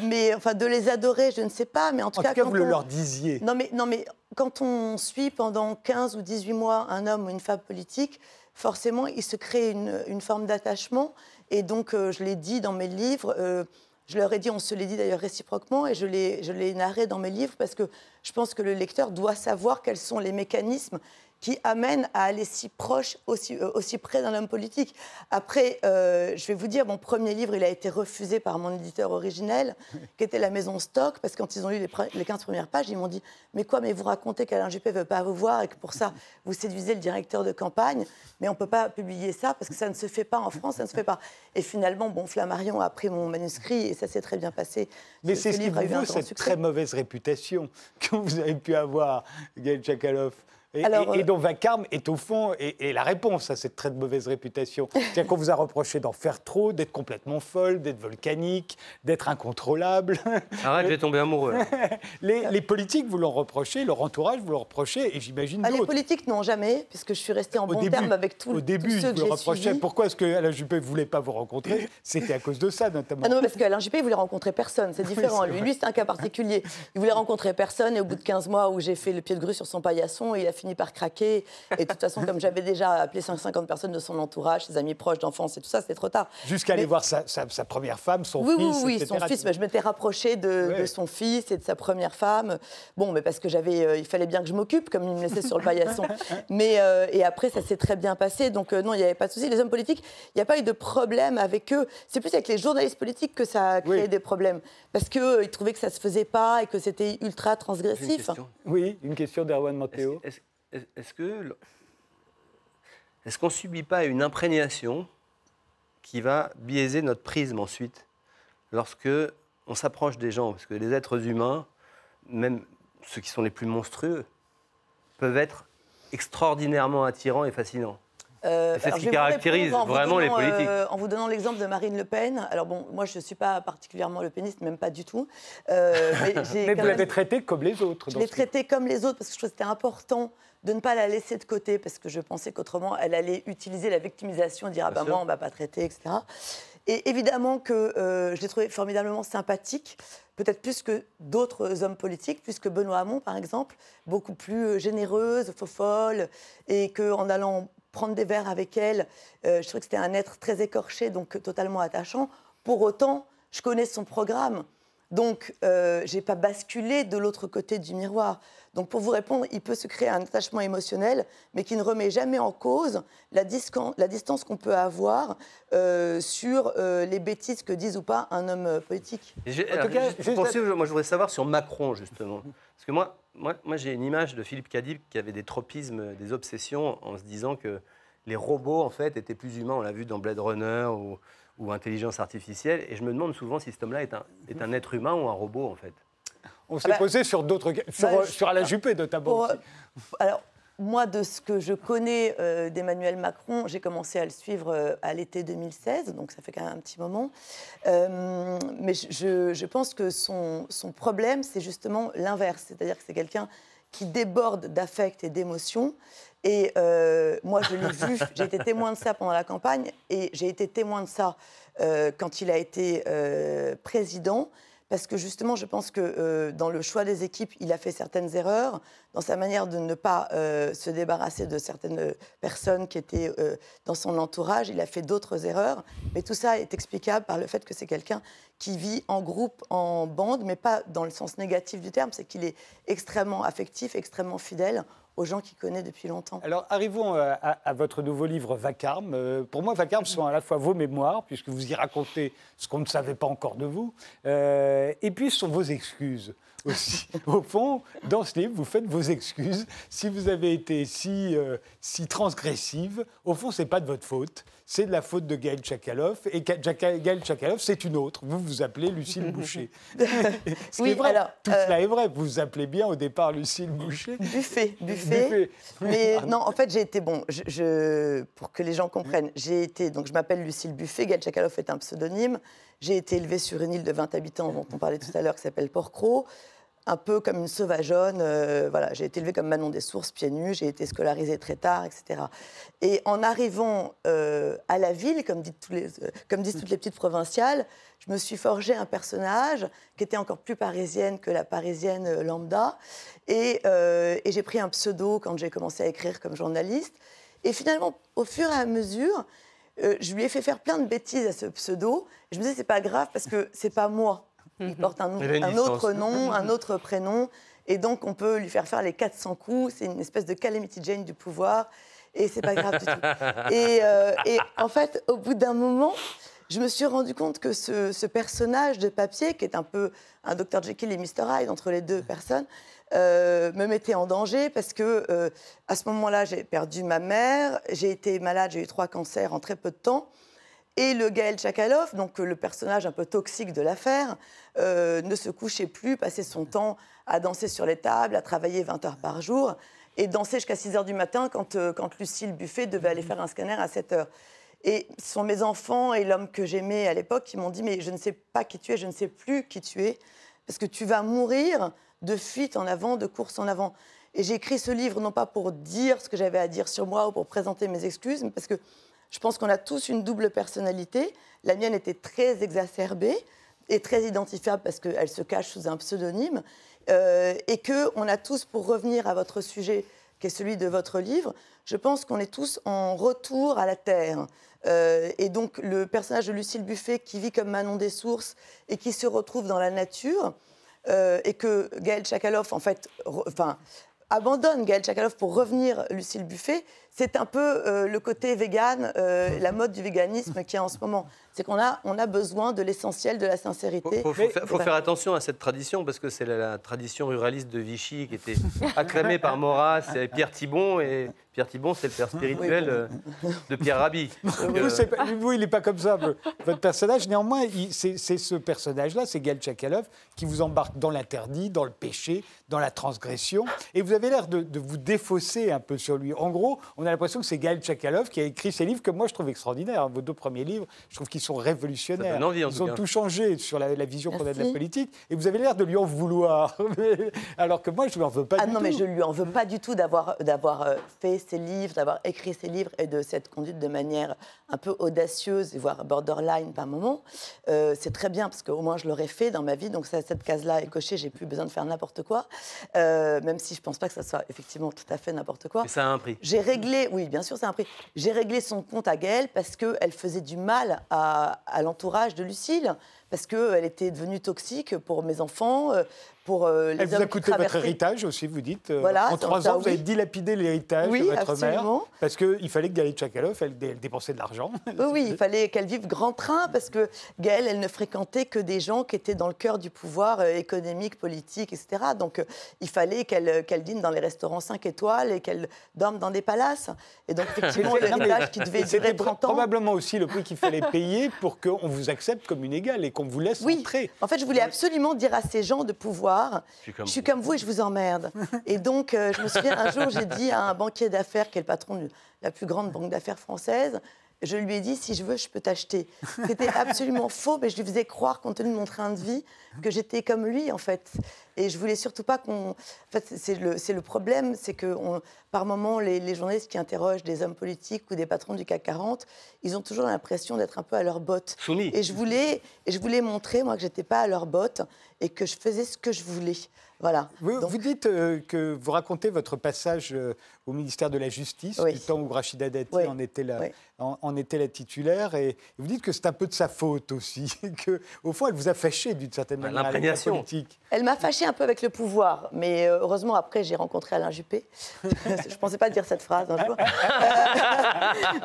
mais enfin, de les adorer, je ne sais pas, mais en tout cas vous leur disiez. Non, mais quand on suit pendant 15 ou 18 mois un homme ou une femme politique, forcément, il se crée une forme d'attachement. Et donc, je l'ai dit dans mes livres, je leur ai dit, on se l'est dit d'ailleurs réciproquement, et je l'ai narré dans mes livres parce que je pense que le lecteur doit savoir quels sont les mécanismes qui amènent à aller si proche, aussi près d'un homme politique. Après, je vais vous dire, mon premier livre, il a été refusé par mon éditeur originel, qui était la maison Stock, parce que quand ils ont lu les 15 premières pages, ils m'ont dit « Mais quoi, mais vous racontez qu'Alain Juppé ne veut pas vous voir et que pour ça, vous séduisez le directeur de campagne, mais on ne peut pas publier ça parce que ça ne se fait pas en France, ça ne se fait pas. » Et finalement, bon, Flammarion a pris mon manuscrit et ça s'est très bien passé. Mais c'est ce qui vous vaut cette très mauvaise réputation que vous avez pu avoir, Gaël Tchakaloff. Et donc Vacarme est au fond et la réponse à cette très mauvaise réputation. C'est-à-dire qu'on vous a reproché d'en faire trop, d'être complètement folle, d'être volcanique, d'être incontrôlable. Arrête, je vais tomber amoureux. les politiques vous l'ont reproché, leur entourage vous l'ont reproché, et j'imagine d'autres. Les politiques n'ont jamais, puisque je suis restée en bon terme avec tous ceux que j'ai suivis. Au début, vous le reprochiez. Pourquoi est-ce qu'Alain Juppé ne voulait pas vous rencontrer ? C'était à cause de ça, notamment. Ah non, parce qu'Alain Juppé, il ne voulait rencontrer personne, c'est différent. Oui, lui, c'est un cas particulier. Il voulait rencontrer personne, et au bout de 15 mois où j'ai fait le pied de grue sur son paillasson, il a fini par craquer. Et de toute façon, comme j'avais déjà appelé 50 personnes de son entourage, ses amis proches d'enfance et tout ça, c'était trop tard. Jusqu'à aller voir sa première femme, son fils, oui, etc. Son fils. Mais je m'étais rapprochée de son fils et de sa première femme. Bon, mais parce que il fallait bien que je m'occupe, comme il me laissait sur le paillasson. Et après, ça s'est très bien passé. Donc non, il n'y avait pas de souci. Les hommes politiques, il n'y a pas eu de problème avec eux. C'est plus avec les journalistes politiques que ça a créé des problèmes. Parce qu'ils trouvaient que ça ne se faisait pas et que c'était ultra transgressif. Une question d'Erwann Menthéour. Est-ce qu'on ne subit pas une imprégnation qui va biaiser notre prisme ensuite, lorsque on s'approche des gens ? Parce que les êtres humains, même ceux qui sont les plus monstrueux, peuvent être extraordinairement attirants et fascinants. C'est ce qui caractérise vraiment les politiques. En vous donnant l'exemple de Marine Le Pen, alors bon, moi je ne suis pas particulièrement le péniste, même pas du tout. Mais vous l'avez traitée comme les autres. Je l'ai traitée comme les autres parce que je trouve que c'était important de ne pas la laisser de côté, parce que je pensais qu'autrement elle allait utiliser la victimisation, dire « ah ben moi on ne va pas traiter », etc. Et évidemment que je l'ai trouvée formidablement sympathique, peut-être plus que d'autres hommes politiques, plus que Benoît Hamon par exemple, beaucoup plus généreuse, fofolle, et qu'en allant prendre des verres avec elle, je trouvais que c'était un être très écorché, donc totalement attachant. Pour autant, je connais son programme, donc je n'ai pas basculé de l'autre côté du miroir. Donc pour vous répondre, il peut se créer un attachement émotionnel, mais qui ne remet jamais en cause la distance qu'on peut avoir sur les bêtises que disent ou pas un homme politique. Moi je voudrais savoir sur Macron, justement. Parce que moi, j'ai une image de Philippe Cadib qui avait des tropismes, des obsessions, en se disant que les robots, en fait, étaient plus humains. On l'a vu dans Blade Runner ou Intelligence artificielle. Et je me demande souvent si cet homme-là est un être humain ou un robot, en fait. On s'est posé sur d'autres... sur Alain Juppé, notamment. Alors, moi, de ce que je connais d'Emmanuel Macron, j'ai commencé à le suivre à l'été 2016, donc ça fait quand même un petit moment. Mais je pense que son problème, c'est justement l'inverse. C'est-à-dire que c'est quelqu'un qui déborde d'affect et d'émotion. Et moi, je l'ai vu, j'ai été témoin de ça pendant la campagne, et j'ai été témoin de ça quand il a été président. Parce que justement, je pense que dans le choix des équipes, il a fait certaines erreurs, dans sa manière de ne pas se débarrasser de certaines personnes qui étaient dans son entourage. Il a fait d'autres erreurs, mais tout ça est explicable par le fait que c'est quelqu'un qui vit en groupe, en bande, mais pas dans le sens négatif du terme, c'est qu'il est extrêmement affectif, extrêmement fidèle aux gens qui connaissent depuis longtemps. Alors, arrivons à votre nouveau livre Vacarme. Pour moi, Vacarme sont à la fois vos mémoires, puisque vous y racontez ce qu'on ne savait pas encore de vous, et puis ce sont vos excuses aussi. Au fond, dans ce livre, vous faites vos excuses. Si vous avez été si transgressive, au fond, ce n'est pas de votre faute. C'est de la faute de Gaël Tchakaloff. Et Gaël Tchakaloff, c'est une autre. Vous vous appelez Lucille Boucher. Ce qui est vrai. Alors, tout cela est vrai. Vous vous appelez bien au départ Lucille Boucher. Buffet. Mais non, en fait, j'ai été... Bon, pour que les gens comprennent, j'ai été... Donc, je m'appelle Lucille Buffet. Gaël Tchakaloff est un pseudonyme. J'ai été élevée sur une île de 20 habitants dont on parlait tout à l'heure, qui s'appelle Port-Cros. Un peu comme une sauvageonne, voilà. J'ai été élevée comme Manon des Sources, pieds nus, j'ai été scolarisée très tard, etc. Et en arrivant à la ville, comme disent toutes les petites provinciales, je me suis forgée un personnage qui était encore plus parisienne que la parisienne lambda. Et j'ai pris un pseudo quand j'ai commencé à écrire comme journaliste. Et finalement, au fur et à mesure, je lui ai fait faire plein de bêtises à ce pseudo. Je me disais, c'est pas grave parce que c'est pas moi. Il porte un autre nom, un autre prénom. Et donc, on peut lui faire les 400 coups. C'est une espèce de calamity Jane du pouvoir. Et c'est pas grave du tout. Et en fait, au bout d'un moment, je me suis rendu compte que ce personnage de papier, qui est un peu un Dr Jekyll et Mr Hyde entre les deux personnes, me mettait en danger parce que, à ce moment-là, j'ai perdu ma mère. J'ai été malade, j'ai eu 3 cancers en très peu de temps. Et le Gaël Tchakaloff, donc le personnage un peu toxique de l'affaire, ne se couchait plus, passait son temps à danser sur les tables, à travailler 20 heures par jour et danser jusqu'à 6 heures du matin quand Lucille Buffet devait aller faire un scanner à 7 heures. Et ce sont mes enfants et l'homme que j'aimais à l'époque qui m'ont dit « Mais je ne sais pas qui tu es, je ne sais plus qui tu es, parce que tu vas mourir de fuite en avant, de course en avant ». Et j'ai écrit ce livre non pas pour dire ce que j'avais à dire sur moi ou pour présenter mes excuses, mais parce que je pense qu'on a tous une double personnalité. La mienne était très exacerbée et très identifiable parce qu'elle se cache sous un pseudonyme. Et qu'on a tous, pour revenir à votre sujet, qui est celui de votre livre, je pense qu'on est tous en retour à la Terre. Et donc le personnage de Lucille Buffet qui vit comme Manon des Sources et qui se retrouve dans la nature, et que Gaël Tchakaloff, en fait... abandonne Gaël Tchakaloff pour revenir Lucille Buffet, c'est un peu le côté végane, la mode du véganisme qu'il y a en ce moment. C'est qu'on a besoin de l'essentiel, de la sincérité. Il faut faire attention à cette tradition, parce que c'est la tradition ruraliste de Vichy qui était acclamée par Maurras et Pierre Thibon. Et Pierre Thibon, c'est le père spirituel de Pierre Rabhi. Vous, il n'est pas comme ça, votre personnage. Néanmoins, c'est ce personnage-là, c'est Gaël Tchakaloff, qui vous embarque dans l'interdit, dans le péché, dans la transgression. Et vous avez l'air de vous défausser un peu sur lui. En gros, on a l'impression que c'est Gaël Tchakaloff qui a écrit ces livres que moi, je trouve extraordinaires. Vos 2 premiers livres, je trouve qu'ils sont révolutionnaires. Envie, ils ont tout changé sur la vision qu'on a de la politique. Et vous avez l'air de lui en vouloir. Alors que moi, je ne lui en veux pas du tout. Ah non, mais je ne lui en veux pas du tout d'avoir fait ses livres, d'avoir écrit ses livres et de s'être conduite de manière un peu audacieuse, voire borderline par moment. C'est très bien, parce qu'au moins, je l'aurais fait dans ma vie. Donc, ça, cette case-là est cochée. Je n'ai plus besoin de faire n'importe quoi. Même si je ne pense pas que ça soit effectivement tout à fait n'importe quoi. Mais ça a un prix. J'ai réglé, oui, bien sûr, ça a un prix. J'ai réglé son compte à Gaël parce qu'elle faisait du mal à l'entourage de Lucille, parce qu'elle était devenue toxique pour mes enfants, pour les hommes qui traversaient. Elle vous a coûté votre héritage aussi, vous dites. Voilà, en 3 ans, vous avez dilapidé l'héritage de votre mère, parce qu'il fallait que Gaël Tchakaloff, elle dépensait de l'argent. Oui, il fallait qu'elle vive grand train, parce que Gaël, elle ne fréquentait que des gens qui étaient dans le cœur du pouvoir économique, politique, etc. Donc, il fallait qu'elle dîne dans les restaurants 5 étoiles et qu'elle dorme dans des palaces. Et donc, effectivement, l'héritage qui devait durer 30 ans... C'était probablement aussi le prix qu'il fallait payer pour qu'on vous accepte comme une égale. Qu'on vous laisse entrer. En fait, je voulais absolument dire à ces gens de pouvoir, je suis comme vous et je vous emmerde. Et donc, je me souviens, un jour, j'ai dit à un banquier d'affaires, qui est le patron de la plus grande banque d'affaires française, je lui ai dit, si je veux, je peux t'acheter. C'était absolument faux, mais je lui faisais croire, compte tenu de mon train de vie, que j'étais comme lui, en fait. Et je voulais surtout pas qu'on... En fait, c'est le problème, c'est que par moments, les journalistes qui interrogent des hommes politiques ou des patrons du CAC 40, ils ont toujours l'impression d'être un peu à leur botte. Soumis. Et je voulais montrer, moi, que j'étais pas à leur botte et que je faisais ce que je voulais. Voilà. Vous dites que vous racontez votre passage au ministère de la Justice, du temps où Rachida Dati en était la titulaire, et vous dites que c'est un peu de sa faute aussi, qu'au fond, elle vous a fâché d'une certaine manière. L'imprégnation. Elle m'a fâché un peu avec le pouvoir, mais heureusement, après, j'ai rencontré Alain Juppé. Je ne pensais pas dire cette phrase un jour.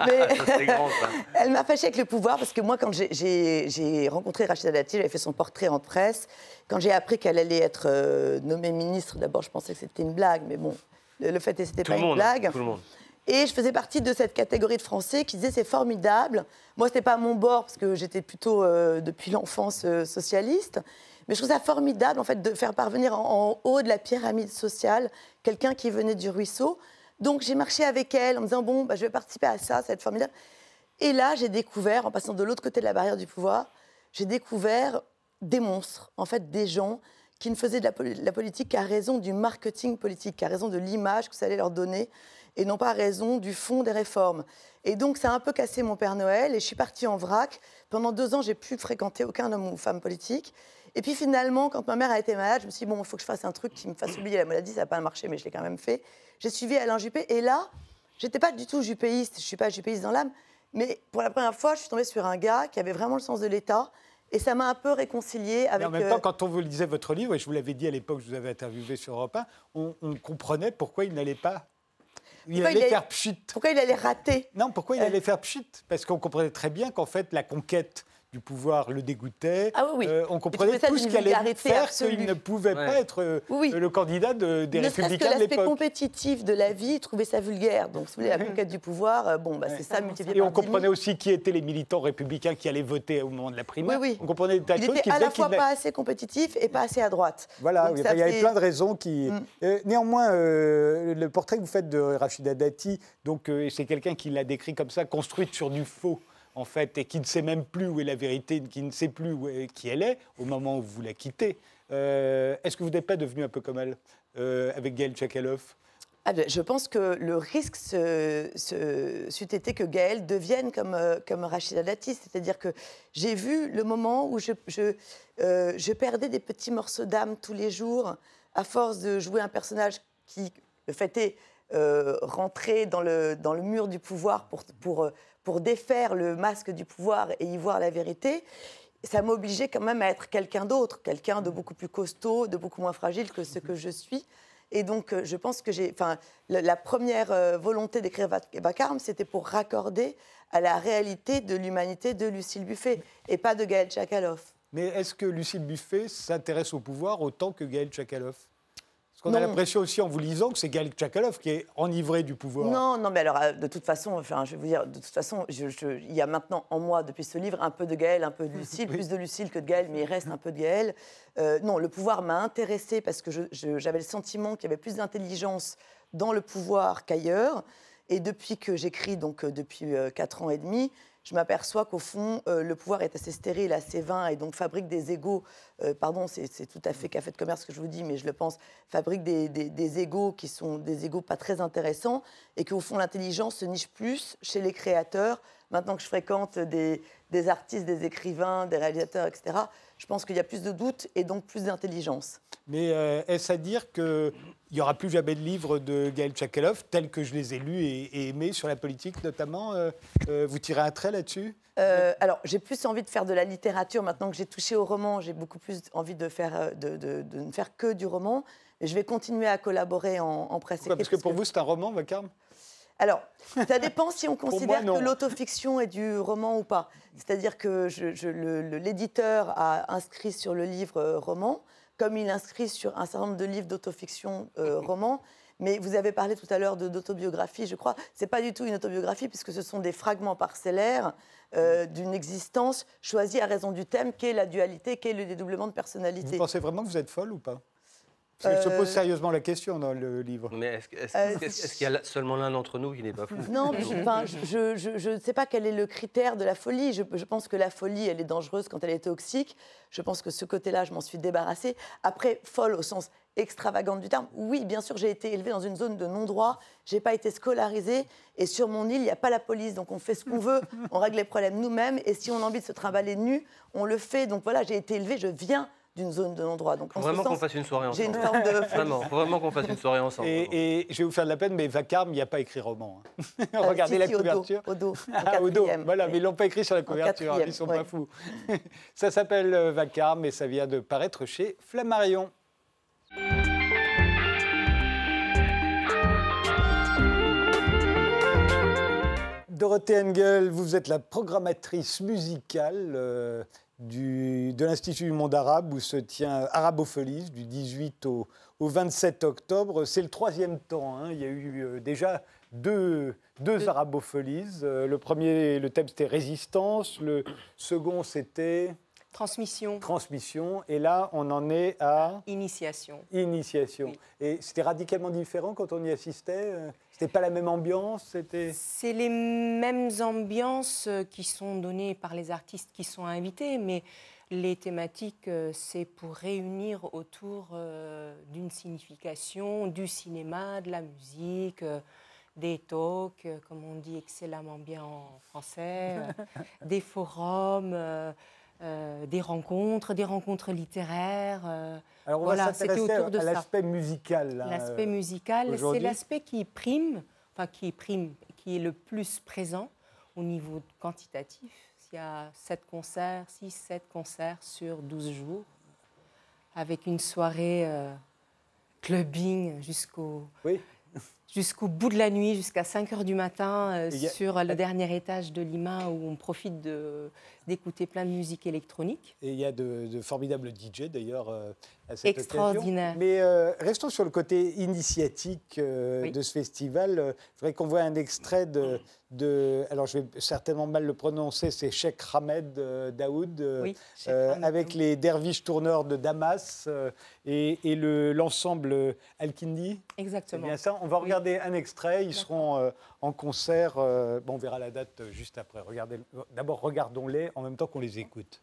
Mais grand, ça. Elle m'a fâchée avec le pouvoir, parce que moi, quand j'ai rencontré Rachida Dati, j'avais fait son portrait en presse. Quand j'ai appris qu'elle allait être nommée ministre, d'abord, je pensais que c'était une blague, mais bon, le fait est que ce n'était pas une blague. Tout le monde. Et je faisais partie de cette catégorie de Français qui disaient c'est formidable. Moi, ce n'était pas à mon bord, parce que j'étais plutôt, depuis l'enfance, socialiste. Mais je trouve ça formidable, en fait, de faire parvenir en haut de la pyramide sociale quelqu'un qui venait du ruisseau. Donc, j'ai marché avec elle en me disant, bon, bah, je vais participer à ça va être formidable. Et là, j'ai découvert, en passant de l'autre côté de la barrière du pouvoir, j'ai découvert des monstres, en fait, des gens qui ne faisaient de la politique qu'à raison du marketing politique, qu'à raison de l'image que ça allait leur donner, et non pas à raison du fond des réformes. Et donc, ça a un peu cassé mon Père Noël, et je suis partie en vrac. Pendant 2 ans, j'ai pu fréquenter aucun homme ou femme politique. Et puis finalement, quand ma mère a été malade, je me suis dit, bon, il faut que je fasse un truc qui me fasse oublier la maladie. Ça n'a pas marché, mais je l'ai quand même fait. J'ai suivi Alain Juppé, et là, je n'étais pas du tout juppéiste, je ne suis pas juppéiste dans l'âme, mais pour la première fois, je suis tombée sur un gars qui avait vraiment le sens de l'État, et ça m'a un peu réconciliée avec... Mais en même temps, quand on vous lisait votre livre, et je vous l'avais dit à l'époque, je vous avais interviewé sur Europe 1, on comprenait pourquoi il n'allait pas... Il allait faire pchit. Pourquoi il allait rater? Non, pourquoi il allait faire pchit? Parce qu'on comprenait très bien qu'en fait, la conquête du pouvoir le dégoûtait. Ah oui. On comprenait tout ce qu'il allait faire, qu'il ne pouvait pas être le candidat des Républicains de l'époque. L'aspect compétitif de la vie, il trouvait ça vulgaire. Donc, si vous voulez, la conquête du pouvoir, c'est ça multiplié par 10 000. Et on comprenait aussi qui étaient les militants républicains qui allaient voter au moment de la primaire. Oui, oui. On comprenait des tas de choses. Il était à la fois pas assez compétitif et pas assez à droite. Voilà, donc, il y avait plein de raisons qui... Néanmoins, le portrait que vous faites de Rachida Dati, donc, c'est quelqu'un qui l'a décrit comme ça, construite sur du faux, en fait, et qui ne sait même plus où est la vérité, qui ne sait plus qui elle est au moment où vous la quittez. Est-ce que vous n'êtes pas devenu un peu comme elle, avec Gaël Tchakaloff? Je pense que le risque c'eût été que Gaël devienne comme Rachida Dati. C'est-à-dire que j'ai vu le moment où je perdais des petits morceaux d'âme tous les jours à force de jouer un personnage qui, le fait est, rentrer dans le mur du pouvoir pour défaire le masque du pouvoir et y voir la vérité, ça m'obligeait quand même à être quelqu'un d'autre, quelqu'un de beaucoup plus costaud, de beaucoup moins fragile que ce que je suis. Et donc, je pense que la première volonté d'écrire Vacarme, c'était pour raccorder à la réalité de l'humanité de Lucille Buffet et pas de Gaël Tchakaloff. Mais est-ce que Lucille Buffet s'intéresse au pouvoir autant que Gaël Tchakaloff ? Parce qu'on a l'impression aussi, en vous lisant, que c'est Gaël Tchakaloff qui est enivré du pouvoir. Non, mais alors, de toute façon, il y a maintenant en moi, depuis ce livre, un peu de Gaël, un peu de Lucille, plus de Lucille que de Gaël, mais il reste un peu de Gaël. Non, le pouvoir m'a intéressée parce que j'avais le sentiment qu'il y avait plus d'intelligence dans le pouvoir qu'ailleurs. Et depuis que j'écris, donc depuis 4 ans et demi, je m'aperçois qu'au fond, le pouvoir est assez stérile, assez vain, et donc fabrique des égos. Pardon, c'est tout à fait café de commerce que je vous dis, mais je le pense. Fabrique des égos qui sont des égos pas très intéressants, et qu'au fond, l'intelligence se niche plus chez les créateurs. Maintenant que je fréquente des artistes, des écrivains, des réalisateurs, etc., je pense qu'il y a plus de doutes et donc plus d'intelligence. Mais est-ce à dire qu'il n'y aura plus jamais de livres de Gaël Tchakaloff, tels que je les ai lus et aimés, sur la politique notamment? Vous tirez un trait là-dessus? Alors, j'ai plus envie de faire de la littérature. Maintenant que j'ai touché au roman, j'ai beaucoup plus envie de ne faire que du roman. Et je vais continuer à collaborer en presse écrite. Parce que pour vous, c'est un roman, Vacarme? Alors, ça dépend si on considère que l'autofiction est du roman ou pas. C'est-à-dire que l'éditeur a inscrit sur le livre roman, comme il inscrit sur un certain nombre de livres d'autofiction roman. Mais vous avez parlé tout à l'heure d'autobiographie, je crois. Ce n'est pas du tout une autobiographie, puisque ce sont des fragments parcellaires d'une existence choisie à raison du thème, qu'est la dualité, qu'est le dédoublement de personnalité. Vous pensez vraiment que vous êtes folle ou pas? Parce qu'il se pose sérieusement la question dans le livre. Mais est-ce qu'il y a seulement l'un d'entre nous qui n'est pas fou? Non, mais je ne sais pas quel est le critère de la folie. Je pense que la folie, elle est dangereuse quand elle est toxique. Je pense que ce côté-là, je m'en suis débarrassée. Après, folle au sens extravagante du terme, oui, bien sûr, j'ai été élevée dans une zone de non-droit. Je n'ai pas été scolarisée. Et sur mon île, il n'y a pas la police. Donc on fait ce qu'on veut, on règle les problèmes nous-mêmes. Et si on a envie de se trimballer nu, on le fait. Donc voilà, j'ai été élevée, je viens d'une zone de non-droit. Donc, vraiment qu'on fasse une soirée ensemble. J'ai une forme de... Vraiment qu'on fasse une soirée ensemble. Et je vais vous faire de la peine, mais Vacarme, il n'y a pas écrit roman. Regardez la couverture. Au dos. Voilà, mais ils ne l'ont pas écrit sur la couverture. Ils ne sont pas fous. Ça s'appelle Vacarme et ça vient de paraître chez Flammarion. Dorothée Engel, vous êtes la programmatrice musicale de l'Institut du monde arabe où se tient Arabopholis du 18 au 27 octobre. C'est le troisième temps, hein. Il y a eu déjà deux Arabopholies. Le premier, le thème, c'était résistance. Le second, c'était... Transmission. Et là, on en est à... Initiation. Oui. Et c'était radicalement différent quand on y assistait. C'était pas la même ambiance. C'est les mêmes ambiances qui sont données par les artistes qui sont invités, mais les thématiques, c'est pour réunir autour d'une signification, du cinéma, de la musique... des talks, comme on dit excellemment bien en français, des forums, des rencontres littéraires. Alors on va s'intéresser à l'aspect musical. L'aspect musical, c'est l'aspect qui est le plus présent au niveau quantitatif. Il y a 6-7 concerts sur 12 jours, avec une soirée clubbing jusqu'au... Oui. Jusqu'au bout de la nuit, jusqu'à 5h du matin, sur le dernier étage de Lima, où on profite d'écouter plein de musique électronique. Et il y a de formidables DJ, d'ailleurs, à cette occasion. Mais restons sur le côté initiatique de ce festival. Je voudrais qu'on voit un extrait alors, je vais certainement mal le prononcer, c'est Sheikh Rahmed d'Aoud, avec les derviches tourneurs de Damas et l'ensemble Al-Kindi. Exactement. Bien ça, on va regarder un extrait. Ils seront en concert. On verra la date juste après. D'abord, regardons-les en même temps qu'on les écoute.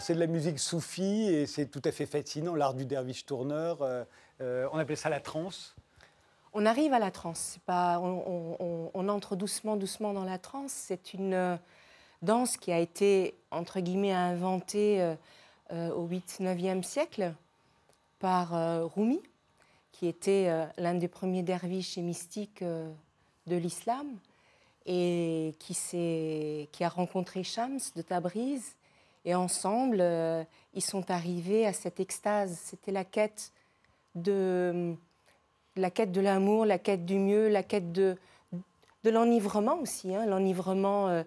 C'est de la musique soufie et c'est tout à fait fascinant, l'art du derviche tourneur. On appelle ça la trance. On arrive à la trance. On entre doucement dans la trance. C'est une danse qui a été, entre guillemets, inventée au 8e-9e siècle par Rumi, qui était l'un des premiers derviches et mystiques de l'islam et qui a rencontré Shams de Tabriz. Et ensemble, ils sont arrivés à cette extase. C'était la quête de l'amour, la quête du mieux, la quête de l'enivrement aussi, hein, l'enivrement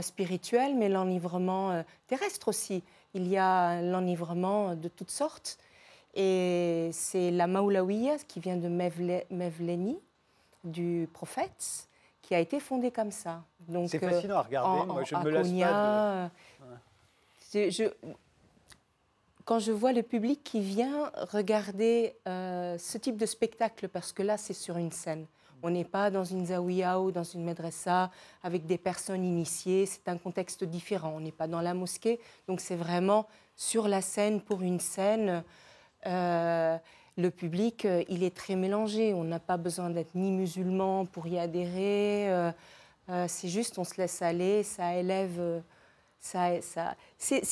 spirituel, mais l'enivrement terrestre aussi. Il y a l'enivrement de toutes sortes. Et c'est la Maulawiya, qui vient de Mevleni, du prophète, qui a été fondée comme ça. Donc, c'est fascinant à regarder, moi je ne me lasse pas de... Je, quand je vois le public qui vient regarder ce type de spectacle, parce que là, c'est sur une scène. On n'est pas dans une zaouïa ou dans une médressa avec des personnes initiées. C'est un contexte différent. On n'est pas dans la mosquée. Donc, c'est vraiment sur la scène, pour une scène. Le public, il est très mélangé. On n'a pas besoin d'être ni musulman pour y adhérer. C'est juste, on se laisse aller, ça élève... C'est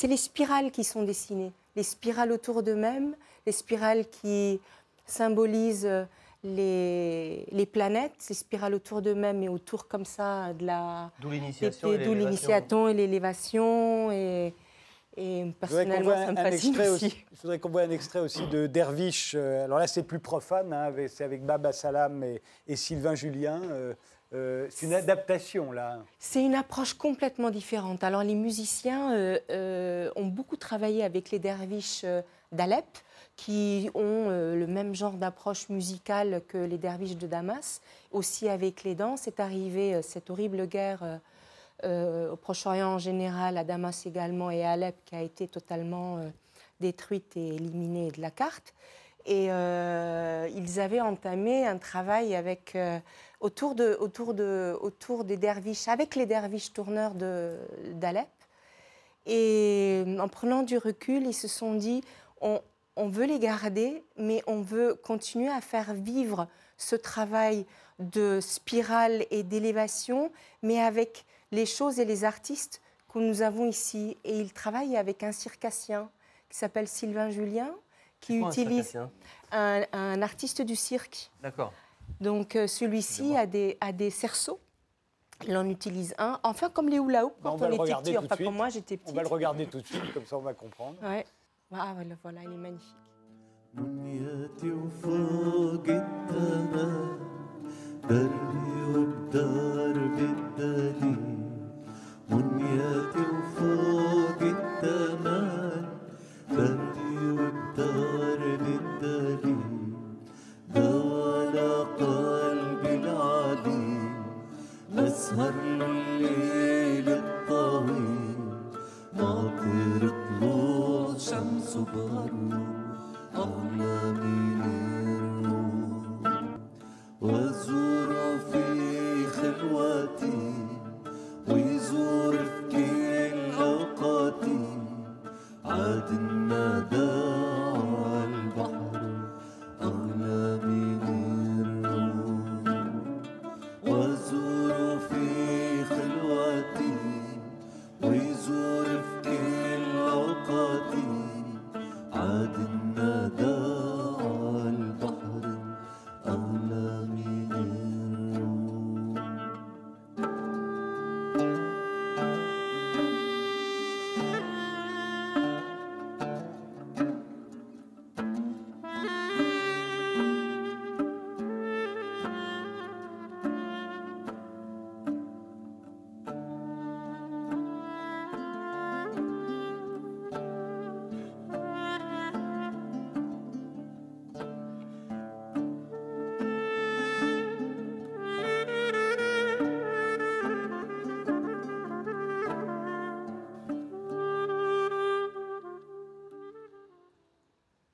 les spirales qui sont dessinées. Les spirales autour d'eux-mêmes, les spirales qui symbolisent... Les planètes, les spirales autour d'eux-mêmes et autour comme ça de la... D'où l'initiation et l'élévation. Et personnellement, ça me fascine aussi. Je voudrais qu'on voit un extrait aussi de Derviche. Alors là, c'est plus profane, hein, c'est avec Baba Salam et Sylvain Julien. C'est une adaptation, là. C'est une approche complètement différente. Alors les musiciens ont beaucoup travaillé avec les derviches d'Alep, qui ont le même genre d'approche musicale que les derviches de Damas, aussi avec les danses. Est arrivée cette horrible guerre au Proche-Orient en général, à Damas également et à Alep, qui a été totalement détruite et éliminée de la carte. Et ils avaient entamé un travail avec, autour des derviches, avec les derviches tourneurs d'Alep. Et en prenant du recul, ils se sont dit... On veut les garder, mais on veut continuer à faire vivre ce travail de spirale et d'élévation, mais avec les choses et les artistes que nous avons ici. Et il travaille avec un circassien qui s'appelle Sylvain Julien, qui utilise un artiste du cirque. D'accord. Donc celui-ci a des cerceaux. Il en utilise un. Enfin, comme les hula-hoop quand on est petit. Enfin, comme moi, j'étais petite. On va le regarder tout de suite, comme ça on va comprendre. Ouais. Ah, le voilà, il est magnifique.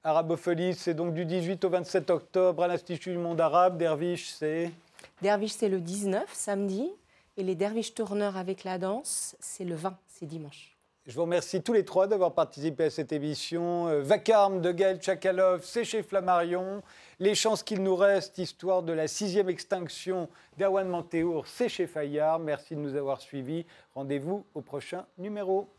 Arabopholis, c'est donc du 18 au 27 octobre à l'Institut du monde arabe. Derviche, c'est... Derviche, c'est le 19, samedi. Et les derviches tourneurs avec la danse, c'est le 20, c'est dimanche. Je vous remercie tous les trois d'avoir participé à cette émission. Vacarme de Gaël Tchakaloff, c'est chez Flammarion. Les chances qu'il nous reste, histoire de la 6e extinction d'Erwann Menthéour, c'est chez Fayard. Merci de nous avoir suivis. Rendez-vous au prochain numéro.